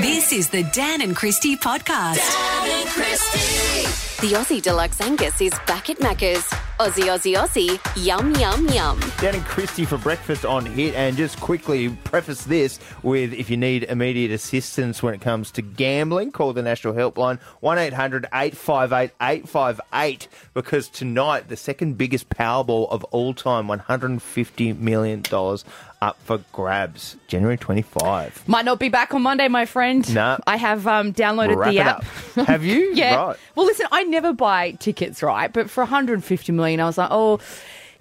This is the Dan and Christy podcast. Dan and Christy. The Aussie Deluxe Angus is back at Macca's. Aussie, Aussie, Aussie. Yum, yum, yum. Dan and Christy for breakfast on Hit. And just quickly preface this with, if you need immediate assistance when it comes to gambling, call the National Helpline 1-800-858-858, because tonight the second biggest Powerball of all time, $150 million. Up for grabs, January 25. Might not be back on Monday, my friend. No. I have downloaded the app. Have you? Yeah. Right. Well, listen, I never buy tickets, right? But for $150 million, I was like, oh,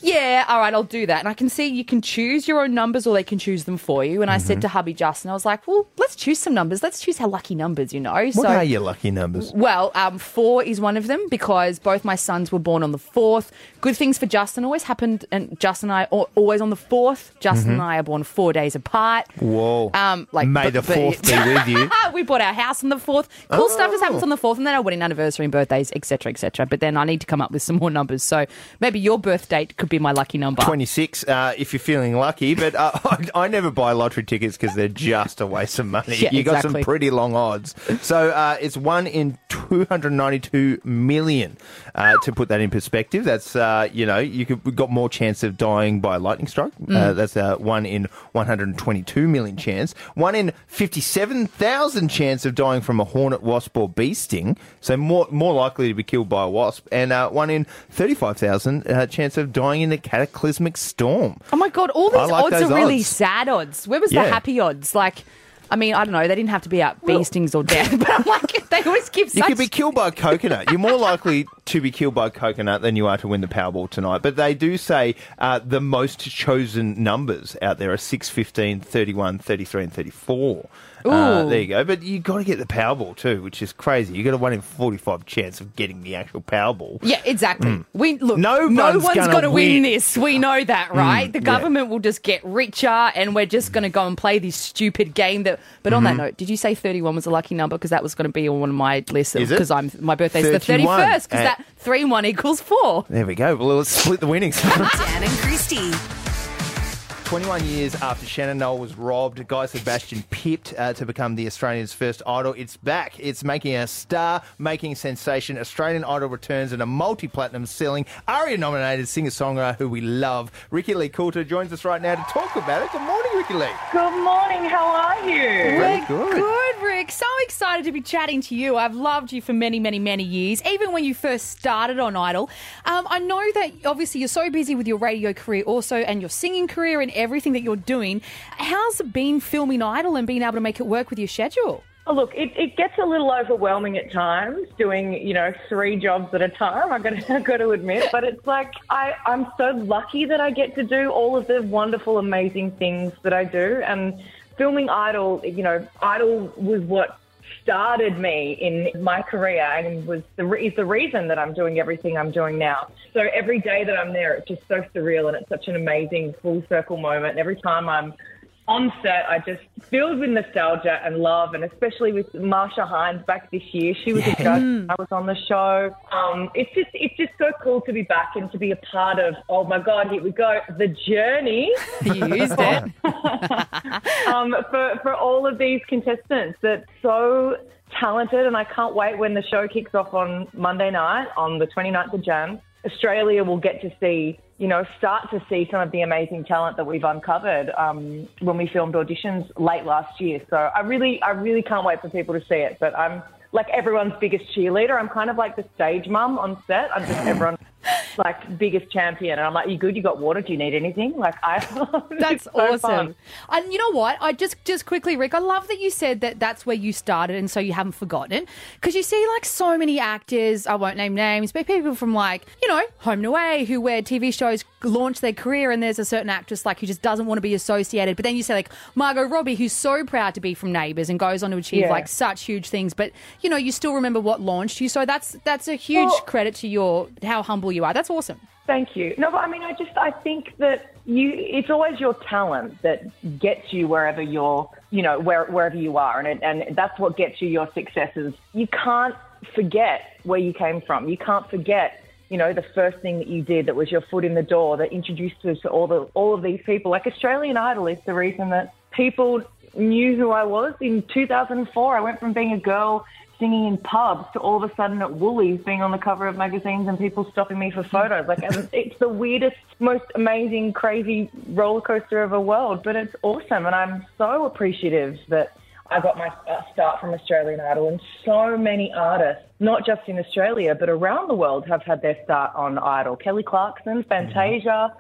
yeah, all right, I'll do that. And I can see you can choose your own numbers or they can choose them for you. And I said to hubby Justin, I was like, well, let's choose some numbers. Let's choose our lucky numbers, you know. What are your lucky numbers? Well, 4 is one of them, because both my sons were born on the 4th. Good things for Justin always happened, and Justin and I are always on the 4th. Justin and I are born 4 days apart. Whoa. May the 4th be with you. We bought our house on the 4th. Cool stuff just happens on the 4th, and then our wedding anniversary and birthdays, et cetera, et cetera. But then I need to come up with some more numbers. So maybe your birth date could be my lucky number. 26, if you're feeling lucky. But I never buy lottery tickets because they're just a waste of money. Yeah, you got some pretty long odds. So it's 1 in 292 million. To put that in perspective, that's, we've got more chance of dying by lightning strike. That's a 1 in 122 million chance. 1 in 57,000 chance of dying from a hornet, wasp or bee sting. So more likely to be killed by a wasp. And 1 in 35,000 chance of dying in a cataclysmic storm. Oh, my God. All these odds are really sad odds. Where was the happy odds? Like, I mean, I don't know. They didn't have to be out bee stings or death. But I'm like, they always give such... You could be killed by a coconut. You're more likely to be killed by a coconut than you are to win the Powerball tonight. But they do say the most chosen numbers out there are 6, 15, 31, 33 and 34. There you go. But you got to get the Powerball too, which is crazy. You got a 1 in 45 chance of getting the actual Powerball. Yeah, exactly. No one's going to win this. We know that, right? The government will just get richer and we're just going to go and play this stupid game. But on that note, did you say 31 was a lucky number? Because that was going to be on one of my lists. Because my birthday's the 31st. Because that 3 and 1 equals 4. There we go. Well, let's split the winnings. Dan and Christy. 21 years after Shannon Noel was robbed, Guy Sebastian pipped to become the Australian's first idol. It's back. It's making a star, making a sensation. Australian Idol returns, and a multi-platinum selling ARIA-nominated singer-songwriter who we love, Ricki-Lee Coulter, joins us right now to talk about it. Good morning, Ricki-Lee. Good morning. How are you? We're good, Rick. So excited to be chatting to you. I've loved you for many, many, many years, even when you first started on Idol. I know that obviously you're so busy with your radio career also and your singing career and everything that you're doing. How's it been filming Idol and being able to make it work with your schedule? Oh, look, it gets a little overwhelming at times doing, 3 jobs at a time, I've got to admit. But it's like I'm so lucky that I get to do all of the wonderful, amazing things that I do. And filming Idol, Idol was what started me in my career and is the reason that I'm doing everything I'm doing now. So every day that I'm there, it's just so surreal and it's such an amazing full circle moment. And every time I'm on set, I just filled with nostalgia and love, and especially with Marcia Hines back this year. She was a judge. I was on the show. It's just so cool to be back and to be a part of, oh, my God, here we go, the journey. You used it. for all of these contestants that's so talented, and I can't wait when the show kicks off on Monday night on the 29th of Jan. Australia will get to see, start to see some of the amazing talent that we've uncovered when we filmed auditions late last year. So I really can't wait for people to see it. But I'm like everyone's biggest cheerleader. I'm kind of like the stage mum on set. I'm just everyone's like biggest champion. And I'm like, you good? You got water? Do you need anything? Like That's so awesome. Fun. And you know what? I just quickly, Rick, I love that you said that that's where you started and so you haven't forgotten. Because you see like so many actors, I won't name names, but people from like, Home and Away, who wear TV shows, launch their career, and there's a certain actress like who just doesn't want to be associated. But then you say like Margot Robbie, who's so proud to be from Neighbours and goes on to achieve like such huge things. But, you still remember what launched you. So that's a huge credit to how humble you are. That's awesome. Thank you. No, but I think that it's always your talent that gets you wherever you're, wherever you are. And that's what gets you your successes. You can't forget where you came from. You can't forget, the first thing that you did that was your foot in the door that introduced us to all of these people. Like Australian Idol is the reason that people knew who I was in 2004. I went from being a girl singing in pubs to all of a sudden at Woolies being on the cover of magazines and people stopping me for photos. Like, it's the weirdest, most amazing, crazy roller coaster of a world, but it's awesome. And I'm so appreciative that I got my start from Australian Idol, and so many artists, not just in Australia, but around the world, have had their start on Idol. Kelly Clarkson, Fantasia,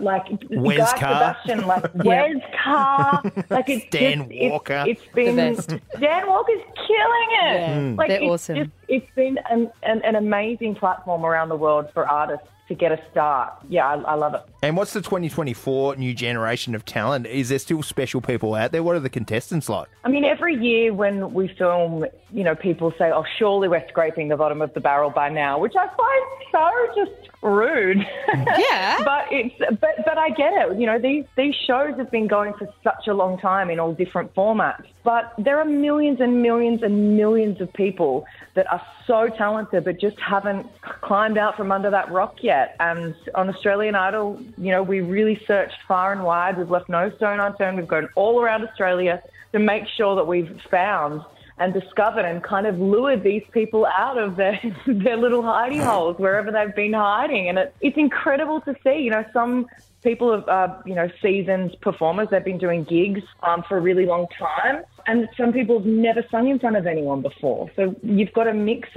like Guy Sebastian, like Wes Carr, like it's Stan Walker. It's been Stan Walker's killing it. Yeah. Like, they're awesome. It's been an amazing platform around the world for artists to get a start. Yeah, I love it. And what's the 2024 new generation of talent? Is there still special people out there? What are the contestants like? I mean, every year when we film, you know, people say, oh, surely we're scraping the bottom of the barrel by now, which I find so just rude. Yeah. but I get it. You know, these shows have been going for such a long time in all different formats. But there are millions and millions and millions of people that are so talented but just haven't climbed out from under that rock yet. And on Australian Idol, you know, we really searched far and wide. We've left no stone unturned. We've gone all around Australia to make sure that we've found and discovered and kind of lured these people out of their little hiding holes, wherever they've been hiding. And it's incredible to see, you know, some people have, you know, seasoned performers. They've been doing gigs for a really long time. And some people have never sung in front of anyone before. So you've got a mix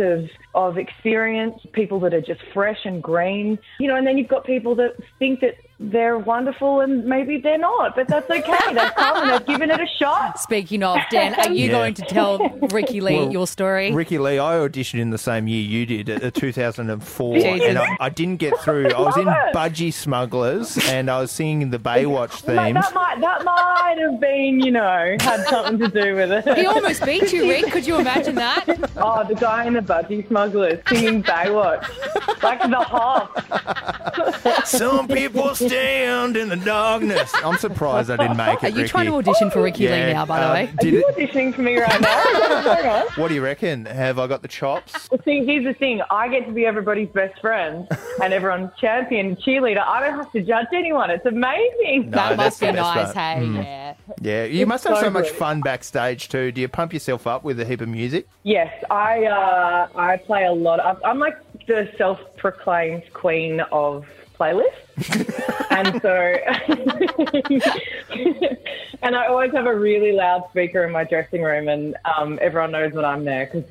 of experience, people that are just fresh and green, you know, and then you've got people that think that they're wonderful and maybe they're not, but that's okay. They've come and they've given it a shot. Speaking of, Dan, are you going to tell Ricki-Lee your story? Ricki-Lee, I auditioned in the same year you did, 2004, and I didn't get through. I was in Budgie Smugglers and I was singing the Baywatch theme. That might have been, you know, had something to do with it. He almost beat you, Rick. Could you imagine that? Oh, the guy in the Budgie Smugglers singing Baywatch. Like the hop. Some people stand in the darkness. I'm surprised I didn't make it. Are you trying to audition for Ricki-Lee now, by the way? Are you auditioning for me right now? What do you reckon? Have I got the chops? Well, see, here's the thing. I get to be everybody's best friend and everyone's champion and cheerleader. I don't have to judge anyone. It's amazing. No, that must be nice, hey? Yeah. Yeah, you must have so much fun backstage too. Do you pump yourself up with a heap of music? Yes, I play a lot. I'm like the self-proclaimed queen of playlists. And so, and I always have a really loud speaker in my dressing room, and everyone knows when I'm there because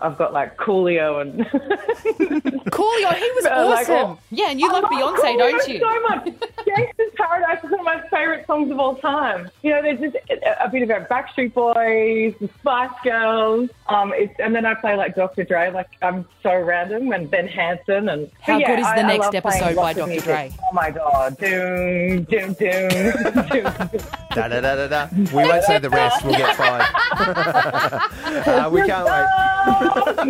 I've got like Coolio and Coolio. He was awesome. Like, yeah, and you love Beyonce, Coolio, don't you? So much. Gangster's Paradise is one of my favourite songs of all time. You know, there's just a bit about Backstreet Boys, the Spice Girls, and then I play like Dr. Dre. Like, I'm so random, and Ben Hansen, and how good is the next episode by Dr. Dre? Oh my God. Doom, doom, doom, doom. Da, da, da, da, da. We won't say the rest. We'll get fined. We can't wait.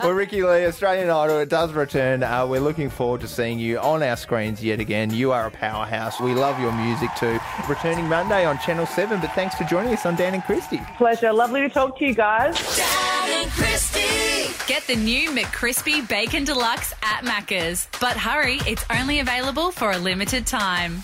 Well, Ricki-Lee, Australian Idol, it does return. We're looking forward to seeing you on our screens yet again. You are a powerhouse. We love your music too. Returning Monday on Channel 7, but thanks for joining us on Dan and Christy. Pleasure. Lovely to talk to you guys. Dan and Christy. Get the new McCrispy Bacon Deluxe at Macca's. But hurry, it's only available for a limited time.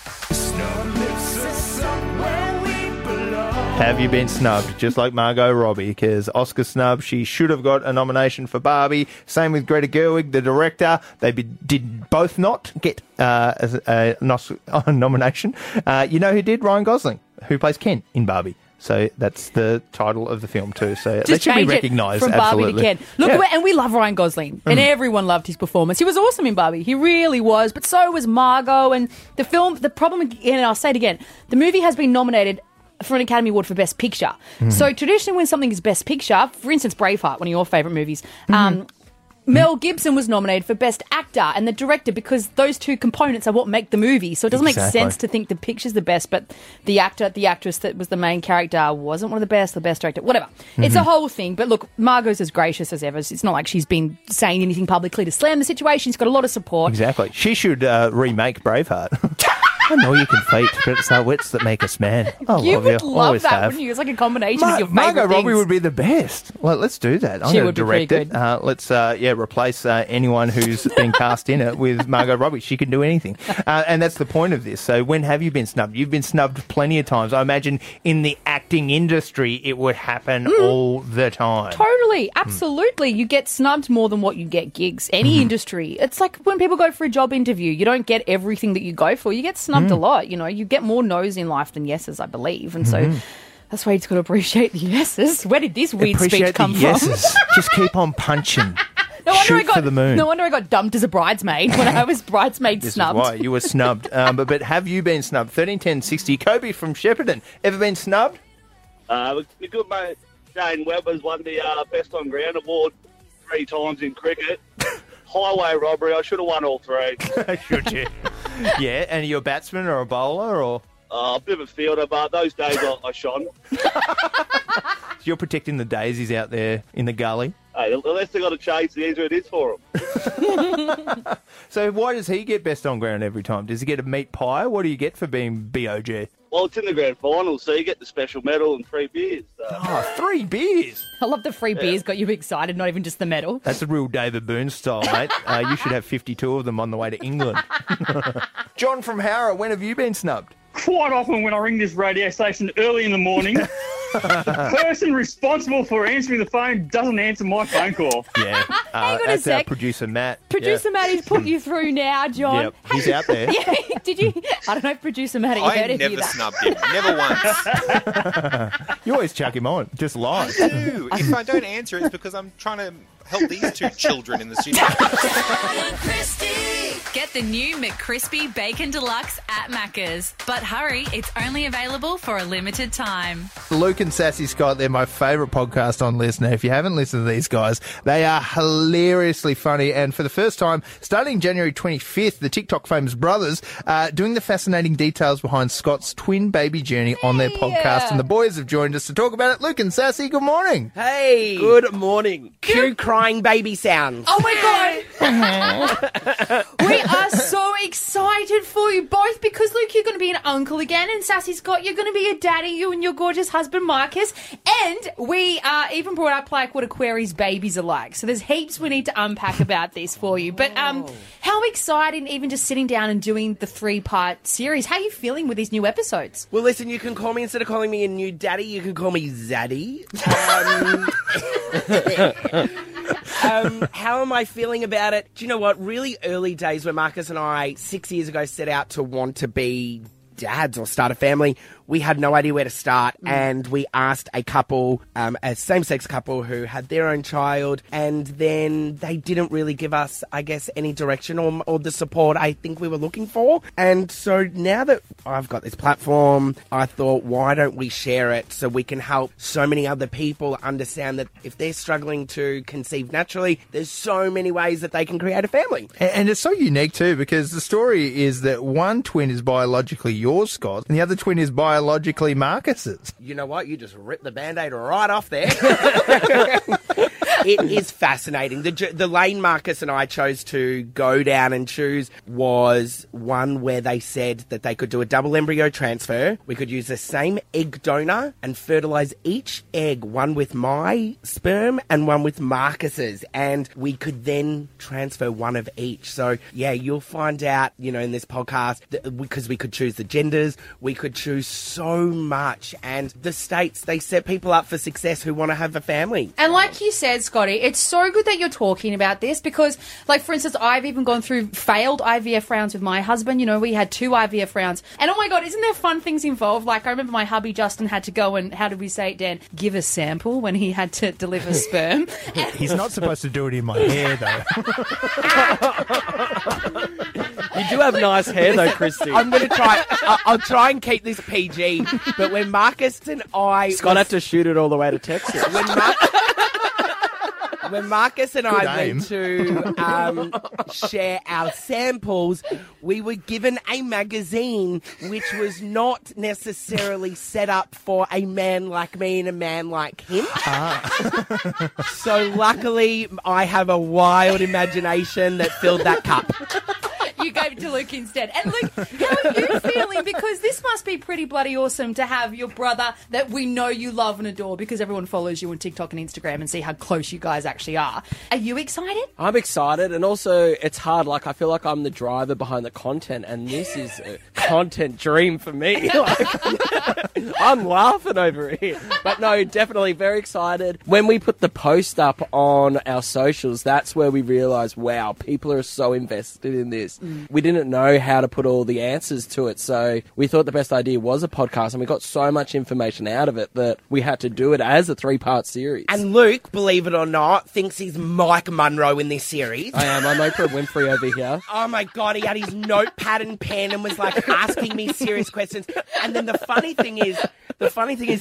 Have you been snubbed? Just like Margot Robbie, because Oscar snub, she should have got a nomination for Barbie. Same with Greta Gerwig, the director. They did both not get a nomination. You know who did? Ryan Gosling, who plays Ken in Barbie. So that's the title of the film too. So that should be recognised. From absolutely. Barbie to Ken. Look, and we love Ryan Gosling, and everyone loved his performance. He was awesome in Barbie. He really was. But so was Margot. And the film. The problem, and I'll say it again, the movie has been nominated for an Academy Award for Best Picture. So traditionally, when something is Best Picture, for instance, Braveheart, one of your favourite movies. Mel Gibson was nominated for Best Actor and the Director, because those two components are what make the movie. So it doesn't make sense to think the picture's the best, but the actor, the actress that was the main character wasn't one of the best director, whatever. It's a whole thing. But look, Margot's as gracious as ever. It's not like she's been saying anything publicly to slam the situation. She's got a lot of support. Exactly. She should remake Braveheart. I know you can fight, but it's our wits that make us men. You would love that, wouldn't you? It's like a combination of your favourite Margot Robbie would be the best. Well, let's do that. I'm going to direct it. Let's replace anyone who's been cast in it with Margot Robbie. She can do anything. And that's the point of this. So when have you been snubbed? You've been snubbed plenty of times. I imagine in the acting industry it would happen all the time. Totally. Absolutely. You get snubbed more than what you get gigs. Any industry. It's like when people go for a job interview, you don't get everything that you go for. You get snubbed a lot. You know, you get more no's in life than yeses, I believe. And so that's why you just got to appreciate the yeses. Where did this weird speech come from? Just keep on punching. No wonder I got dumped as a bridesmaid when I was bridesmaid snubbed. This is why you were snubbed. But have you been snubbed? 13, 10, 60. Kobe from Shepparton. Ever been snubbed? The good mate Shane Webber's won the Best on Ground award 3 times in cricket. Highway robbery. I should have won all 3. Should you? Yeah. And are you a batsman or a bowler or? A bit of a fielder, but those days I shone. So you're protecting the daisies out there in the gully? Hey, unless they've got a chase, the easier it is for them. So why does he get best on ground every time? Does he get a meat pie? What do you get for being BOG? Well, it's in the grand final, so you get the special medal and 3 beers. So. Oh, 3 beers! I love the free beers got you excited, not even just the medal. That's a real David Boone style, mate. You should have 52 of them on the way to England. John from Howrah, when have you been snubbed? Quite often when I ring this radio station early in the morning, the person responsible for answering the phone doesn't answer my phone call. Yeah, that's our producer, Matt. Producer Matt has put you through now, John. Yep. He's out there. Yeah, did you? I don't know if producer Matt heard of you. I never snubbed him. Never once. You always chuck him on. Just lie. I do. If I don't answer, it's because I'm trying to help these 2 children in the studio. Get the new McCrispy Bacon Deluxe at Macca's. But hurry, it's only available for a limited time. Luke and Sassy Scott, they're my favourite podcast on Listen. If you haven't listened to these guys, they are hilariously funny. And for the first time, starting January 25th, the TikTok famous brothers doing the fascinating details behind Scott's twin baby journey on their podcast. And the boys have joined us to talk about it. Luke and Sassy, good morning. Hey. Good morning. Cue crying baby sounds. Oh, my God. We are so excited for you both because, Luke, you're going to be an uncle again, and Sassy Scott, you're going to be a daddy, you and your gorgeous husband, Marcus. And we even brought up like what Aquarius babies are like. So there's heaps we need to unpack about this for you. But how exciting even just sitting down and doing the 3-part series. How are you feeling with these new episodes? Well, listen, you can call me, instead of calling me a new daddy, you can call me Zaddy. How am I feeling about it? Do you know what? Really early days where Marcus and I, 6 years ago, set out to want to be dads or start a family, we had no idea where to start. And we asked a couple, a same-sex couple who had their own child, and then they didn't really give us, I guess, any direction or the support I think we were looking for. And so now that I've got this platform, I thought, why don't we share it so we can help so many other people understand that if they're struggling to conceive naturally, there's so many ways that they can create a family. And it's so unique too, because the story is that one twin is biologically yours, Scott, and the other twin is biologically Marcus's. You know what? You just ripped the Band-Aid right off there. It is fascinating. The lane Marcus and I chose to go down and choose was one where they said that they could do a double embryo transfer. We could use the same egg donor and fertilise each egg, one with my sperm and one with Marcus's, and we could then transfer one of each. So, yeah, you'll find out, you know, in this podcast, because we could choose the genders, we could choose so much, and the states, they set people up for success who want to have a family. And like you said, Scotty, it's so good that you're talking about this because, like, for instance, I've even gone through failed IVF rounds with my husband. You know, we had 2 IVF rounds. And, oh, my God, isn't there fun things involved? Like, I remember my hubby, Justin, had to go and, how did we say it, Dan? Give a sample when he had to deliver sperm. He's not supposed to do it in my hair, though. You do have nice hair, though, Christy. I'm going to try. I'll try and keep this PG, but when Marcus and I... Scott had to shoot it all the way to Texas. When Marcus and went to share our samples, we were given a magazine which was not necessarily set up for a man like me and a man like him. Ah. So luckily, I have a wild imagination that filled that cup. You gave it to Luke instead. And Luke, how are you feeling? Because this must be pretty bloody awesome to have your brother that we know you love and adore because everyone follows you on TikTok and Instagram and see how close you guys actually are. Are you excited? I'm excited, and also it's hard. Like, I feel like I'm the driver behind the content, and this is a content dream for me. Like, I'm laughing over here. But no, definitely very excited. When we put the post up on our socials, that's where we realised, wow, people are so invested in this. We didn't know how to put all the answers to it, so we thought the best idea was a podcast, and we got so much information out of it that we had to do it as a 3-part series. And Luke, believe it or not, thinks he's Mike Munro in this series. I am. I'm Oprah Winfrey over here. Oh my God, he had his notepad and pen and was like asking me serious questions. And then the funny thing is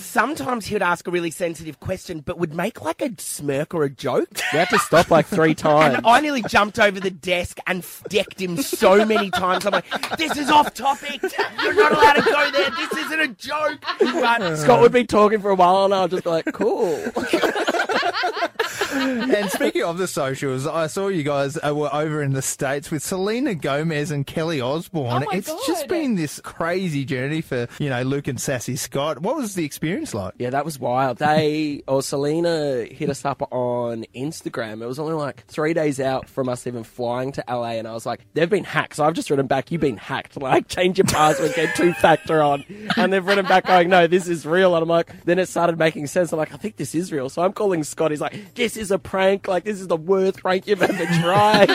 sometimes he would ask a really sensitive question but would make like a smirk or a joke. We had to stop like 3 times. And I nearly jumped over the desk and decked him so many times. I'm like, this is off topic. You're not allowed to go there. This isn't a joke. But Scott would be talking for a while and I would just be like, cool. And speaking of the socials, I saw you guys were over in the States with Selena Gomez and Kelly Osbourne. Oh, it's God. Just been this crazy journey for, you know, Luke and Sassy Scott. What was the experience like? Yeah, that was wild. Selena hit us up on Instagram. It was only like 3 days out from us even flying to LA, and I was like, they've been hacked. So I've just written back, you've been hacked. Like, change your password, get 2-factor on. And they've written back going, no, this is real. And I'm like, then it started making sense. I'm like, I think this is real. So I'm calling Scott. He's like, this is a prank, like this is the worst prank you've ever tried.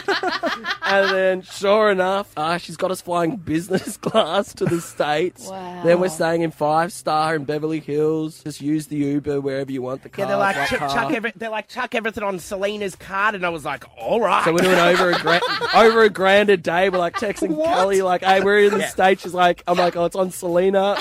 And then sure enough, she's got us flying business class to the States. Wow. Then we're staying in 5-star in Beverly Hills. Just use the Uber wherever you want the car. Yeah, they're like, chuck everything on Selena's card, and I was like, all right. So we're doing over a grand a day. We're like texting Kelly like, hey, we're in the States. She's like, I'm like, oh, it's on Selena.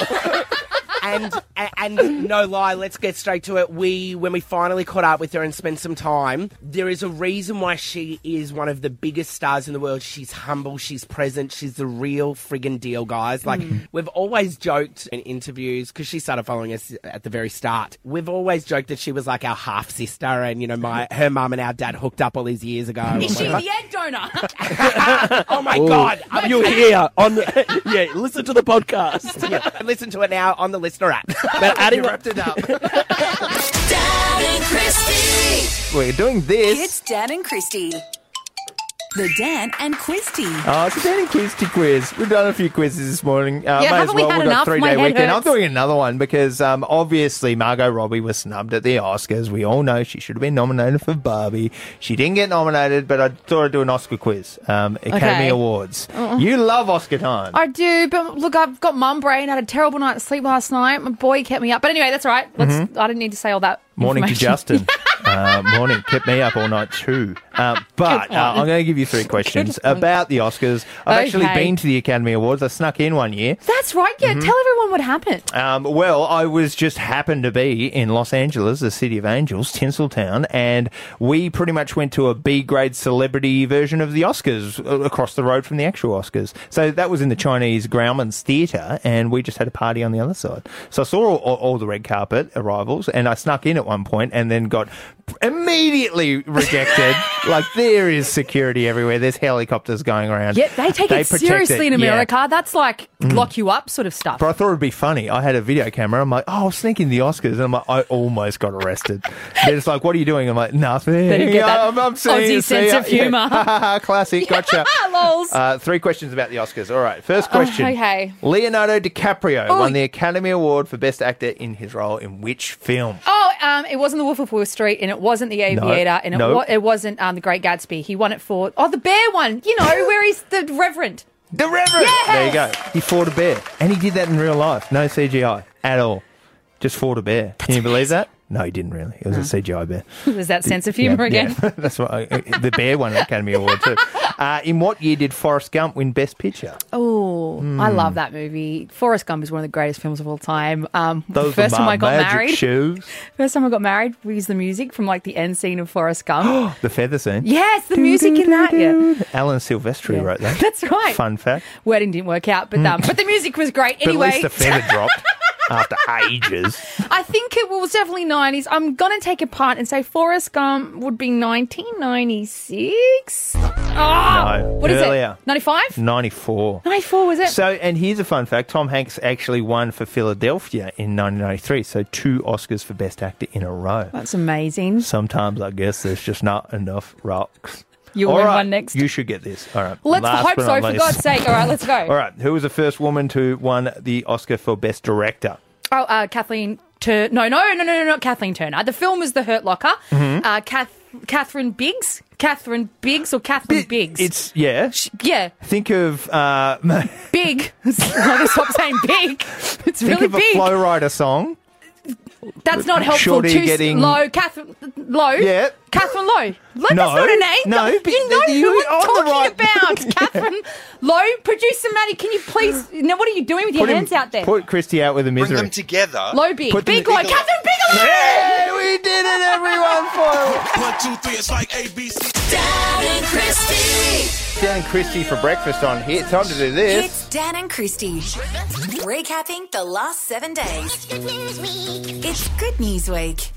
And no lie, let's get straight to it. When we finally caught up with her and spent some time, there is a reason why she is one of the biggest stars in the world. She's humble, she's present, she's the real friggin' deal, guys. Like, we've always joked in interviews, because she started following us at the very start, we've always joked that she was like our half-sister, and, you know, her mum and our dad hooked up all these years ago. Is she the egg donor? Oh, my Ooh. God. You're here. Listen to the podcast. Listen to it now on the list. All right, but Addy wrapped it up. Dan and Christy. We're doing this. It's Dan and Christy. The Dan and Quizty. Oh, it's a Dan and Quizty quiz. We've done a few quizzes this morning. We've got a 3-day weekend. I'm doing another one because obviously Margot Robbie was snubbed at the Oscars. We all know she should have been nominated for Barbie. She didn't get nominated, but I thought I'd do an Oscar quiz. Academy Awards. You love Oscar time. I do, but look, I've got mum brain. I had a terrible night's sleep last night. My boy kept me up. But anyway, that's all right. I didn't need to say all that. Morning to Justin. Morning. Kept me up all night too. But I'm going to give you 3 questions about the Oscars. I've actually been to the Academy Awards. I snuck in one year. That's right. Yeah, tell everyone what happened. Well, I was just happened to be in Los Angeles, the City of Angels, Tinseltown, and we pretty much went to a B-grade celebrity version of the Oscars across the road from the actual Oscars. So that was in the Chinese Grauman's Theatre, and we just had a party on the other side. So I saw all the red carpet arrivals, and I snuck in at one point and then got immediately rejected. Like, there is security everywhere. There's helicopters going around. Yeah, they take it seriously in America. Yeah. That's like lock you up sort of stuff. But I thought it would be funny. I had a video camera. I'm like, I'll sneak in the Oscars. And I'm like, I almost got arrested. They're just like, what are you doing? I'm like, nothing. Better get that I'm Aussie sense of humour. Classic. Gotcha. Lols. 3 questions about the Oscars. All right. First question. Okay. Leonardo DiCaprio won the Academy Award for Best Actor in his role in which film? It wasn't The Wolf of Wall Street, and it wasn't The Aviator, and it wasn't The Great Gatsby. He won it for the bear one, you know, where he's the Reverend. The Reverend! Yes! There you go. He fought a bear, and he did that in real life. No CGI at all. Just fought a bear. Can you believe that? No, he didn't really. It was a CGI bear. It was that sense of humour again. Yeah. That's what the bear won an Academy Award too. In what year did Forrest Gump win Best Picture? I love that movie. Forrest Gump is one of the greatest films of all time. First time I got married, we used the music from like the end scene of Forrest Gump. The feather scene. Yes, the music in that. Yeah. Alan Silvestri wrote that. That's right. Fun fact. Wording didn't work out, but the music was great. Anyway, but at least the feather dropped. after ages. I think it was definitely 90s. I'm going to take a punt and say Forrest Gump would be 1996. Oh, no, what earlier. Is it? 95? 94. 94, was it? So, and here's a fun fact. Tom Hanks actually won for Philadelphia in 1993, so 2 Oscars for Best Actor in a row. That's amazing. Sometimes I guess there's just not enough rocks. You'll win one next. You should get this. All right. Let's hope so, for God's sake. All right, let's go. All right. Who was the first woman to won the Oscar for Best Director? Oh, Kathleen Turner. No, not Kathleen Turner. The film was The Hurt Locker. Mm-hmm. Kathryn Biggs. It's, yeah. Yeah. Think of... big. I'll stop saying big. It's really big. Think of a Flow Rider song. That's not helpful. Too getting... Low. Catherine Low. Yeah. Catherine Low. Low, no, that's not a name. No. You know who we're talking about. Catherine Low. Producer Maddie, can you please... Now, what are you doing with your hands out there? Put Christy out with the misery. Bring them together. Low, big. Big, low. Catherine Bigelow! Yeah, we did it, everyone. For 1, 2, 3, it's like ABC. Dan and Christy. Dan and Christy for breakfast on here. Time to do this. It's Dan and Christy. Recapping the last 7 days. It's Good News Week.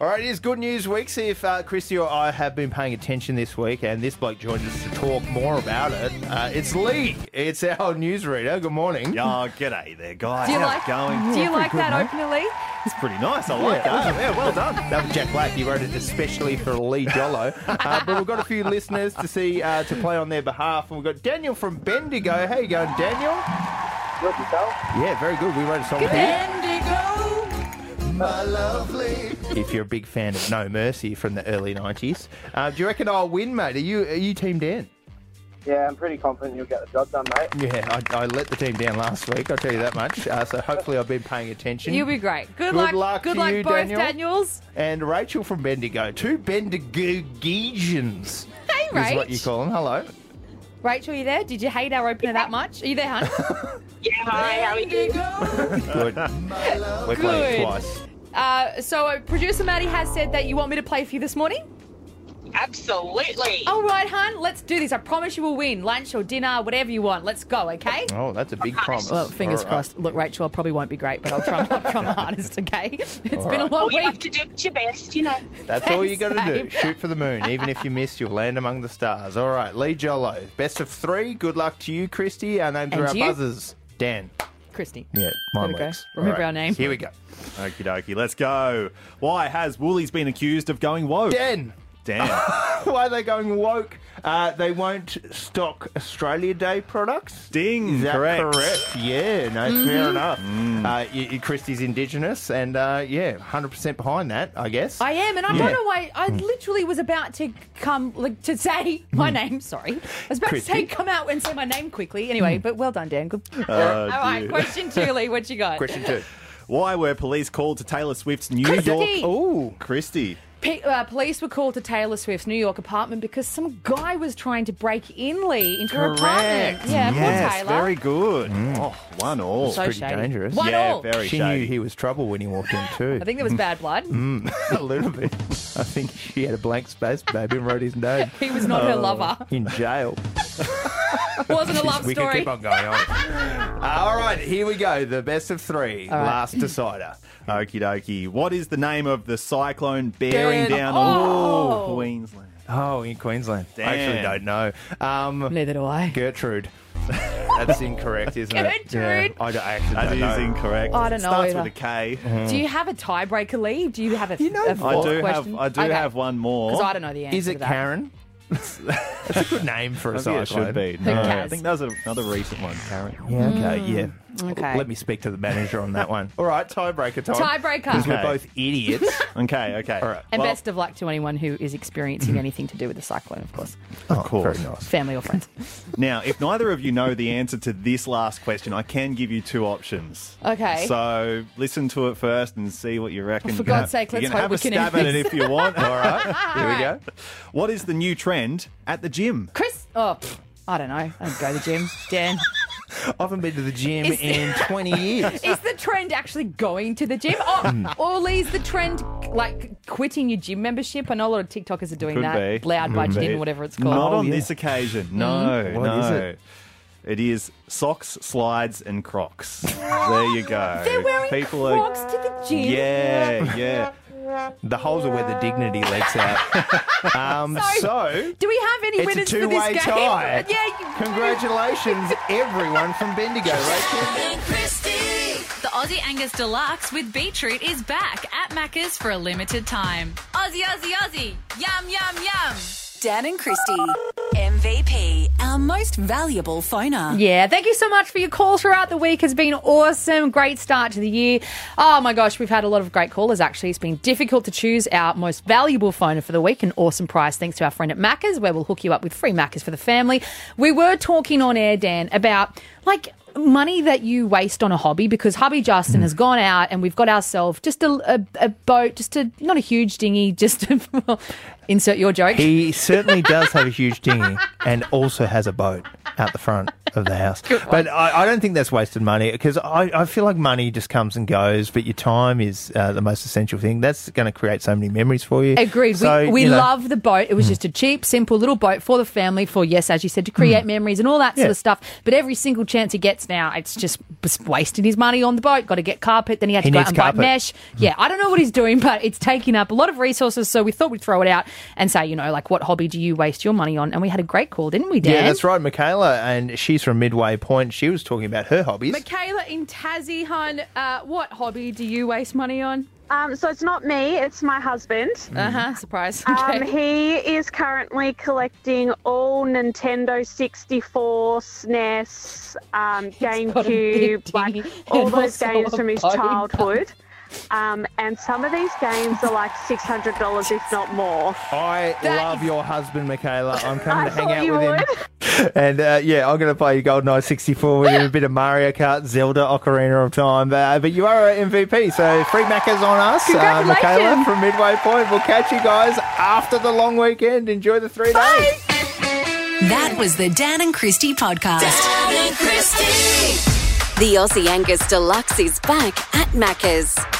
All right, it is Good News Week. See if Christy or I have been paying attention this week, and this bloke joins us to talk more about it. It's Lee. It's our newsreader. Good morning. Oh, g'day there, guys. How's it going? Do you like that opener, Lee? It's pretty nice. I like that. Yeah, well done. That was Jack Black. He wrote it especially for Lee Jollo. But we've got a few listeners to see to play on their behalf, and we've got Daniel from Bendigo. How you going, Daniel? Good yourself? Yeah, very good. We wrote a song for you. Bendigo. My lovely. If you're a big fan of No Mercy from the early 90s, do you reckon I'll win, mate? Are you team Dan? Yeah, I'm pretty confident you'll get the job done, mate. Yeah, I let the team down last week, I'll tell you that much. So hopefully I've been paying attention. You'll be great. Good luck to you, both Daniels. And Rachel from Bendigo. 2 Bendigo-Geesians. Hey, Rach. Is what you call them. Hello. Rachel, are you there? Did you hate our opener that much? Are you there, hun? Yeah, hi, how are you? Good. We're playing twice. So producer Maddie has said that you want me to play for you this morning? Absolutely. All right, hun, let's do this. I promise you will win. Lunch or dinner, whatever you want. Let's go, okay? Oh, that's a big promise. Well, fingers crossed. Look, Rachel, I probably won't be great, but I'll try my hardest, okay? It's been a long week. You have to do your best, you know. That's all you got to do. Shoot for the moon. Even if you miss, you'll land among the stars. All right, Lee Jollo, best of 3. Good luck to you, Christy. Our names are our buzzers. Dan. Christy. Yeah, mine works. Remember our names. Here we go. Okie dokie, let's go. Why has Woolies been accused of going woke? Dan. Damn. Why are they going woke? They won't stock Australia Day products. Ding. Is that correct? Yeah, no, fair enough. Mm. Christy's Indigenous, and 100% behind that, I guess. I am, and I'm on the way. I literally was about to come, to say my name, sorry. I was about to say, come out and say my name quickly. Anyway, but well done, Dan. Good. All right, question 2, Lee, what you got? Question 2. Why were police called to Taylor Swift's New York... Oh, Christy. Police were called to Taylor Swift's New York apartment because some guy was trying to break in, Lee, into her apartment. Yeah, poor Taylor. Very good. Mm. Oh, 1-1. So pretty shady. Dangerous. 1-1. Very shady. She knew he was trouble when he walked in too. I think there was bad blood. A little bit. I think she had a blank space, baby, and wrote his name. He was not her lover. In jail. Wasn't a love story. We can keep on going on. All right, here we go. The best of 3. Right. Last decider. Okie dokie. What is the name of the cyclone bearing down on Queensland? Oh, in Queensland. Damn. I actually don't know. Neither do I. Gertrude. That's incorrect, isn't it? Gertrude. Yeah, I actually don't know. That is incorrect. I don't know. It starts with a K. Mm. Do you have a tiebreaker, Lee? Do you have a question? I do have one more. Because I don't know the answer. Is it Karen? That's a good name for a cyclone. Should be. No. I think that was another recent one, Karen. Yeah, okay, Okay. Let me speak to the manager on that one. All right, tiebreaker time. Tiebreaker. Because we're both idiots. Okay. All right. And best of luck to anyone who is experiencing anything to do with the cyclone, of course. Of course. Very nice. Family or friends. Now, if neither of you know the answer to this last question, I can give you 2 options. Okay. So listen to it first and see what you reckon. Well, for God's sake, let's hope we can have a stab at it if you want. All right. Here we go. What is the new trend at the gym? Chris. Oh, I don't know. I don't go to the gym. Dan. I haven't been to the gym in 20 years. Is the trend actually going to the gym? Or Lee's the trend like quitting your gym membership? I know a lot of TikTokers are doing that. Loud by gym, whatever it's called. Not on this occasion. No. What is it? It is socks, slides, and Crocs. There you go. They're wearing people Crocs to the gym. Yeah, yeah. The holes are where the dignity leaks out. So, do we have any winners for this game? It's a two-way tie. Yeah. Congratulations, everyone from Bendigo. Rachel. The Aussie Angus Deluxe with beetroot is back at Macca's for a limited time. Aussie, Aussie, Aussie. Yum, yum, yum. Dan and Christy, MVP, our most valuable phoner. Yeah, thank you so much for your calls throughout the week. It's been awesome. Great start to the year. Oh, my gosh, we've had a lot of great callers, actually. It's been difficult to choose our most valuable phoner for the week. An awesome prize thanks to our friend at Macca's, where we'll hook you up with free Macca's for the family. We were talking on air, Dan, about, like, money that you waste on a hobby, because hubby Justin has gone out and we've got ourselves just a boat, just a, not a huge dinghy, just a, insert your joke. He certainly does have a huge dinghy and also has a boat out the front of the house. But I don't think that's wasted money, because I feel like money just comes and goes, but your time is the most essential thing. That's going to create so many memories for you. Agreed. So, we love the boat. It was just a cheap, simple little boat for the family for, yes, as you said, to create memories and all that sort of stuff. But every single chance he gets now, it's just wasting his money on the boat. Got to get carpet. Then he had to go out and buy mesh. Yeah, I don't know what he's doing, but it's taking up a lot of resources. So we thought we'd throw it out and say, you know, like, what hobby do you waste your money on? And we had a great call, didn't we, Dan? Yeah, that's right, Michaela. And she's from Midway Point. She was talking about her hobbies. Michaela in Tassie, hun, what hobby do you waste money on? So it's not me, it's my husband. Uh-huh, surprise. Okay. He is currently collecting all Nintendo 64, SNES, GameCube, like all those games from his childhood. And some of these games are like $600, if not more. I love your husband, Michaela. I'm coming to hang out with him. And, yeah, I'm going to play GoldenEye 64 with him, a bit of Mario Kart, Zelda, Ocarina of Time. But you are an MVP, so free Macca's on us. Michaela from Midway Point. We'll catch you guys after the long weekend. Enjoy the 3 days. Bye. That was the Dan and Christy podcast. Dan and Christy. The Aussie Angus Deluxe is back at Macca's.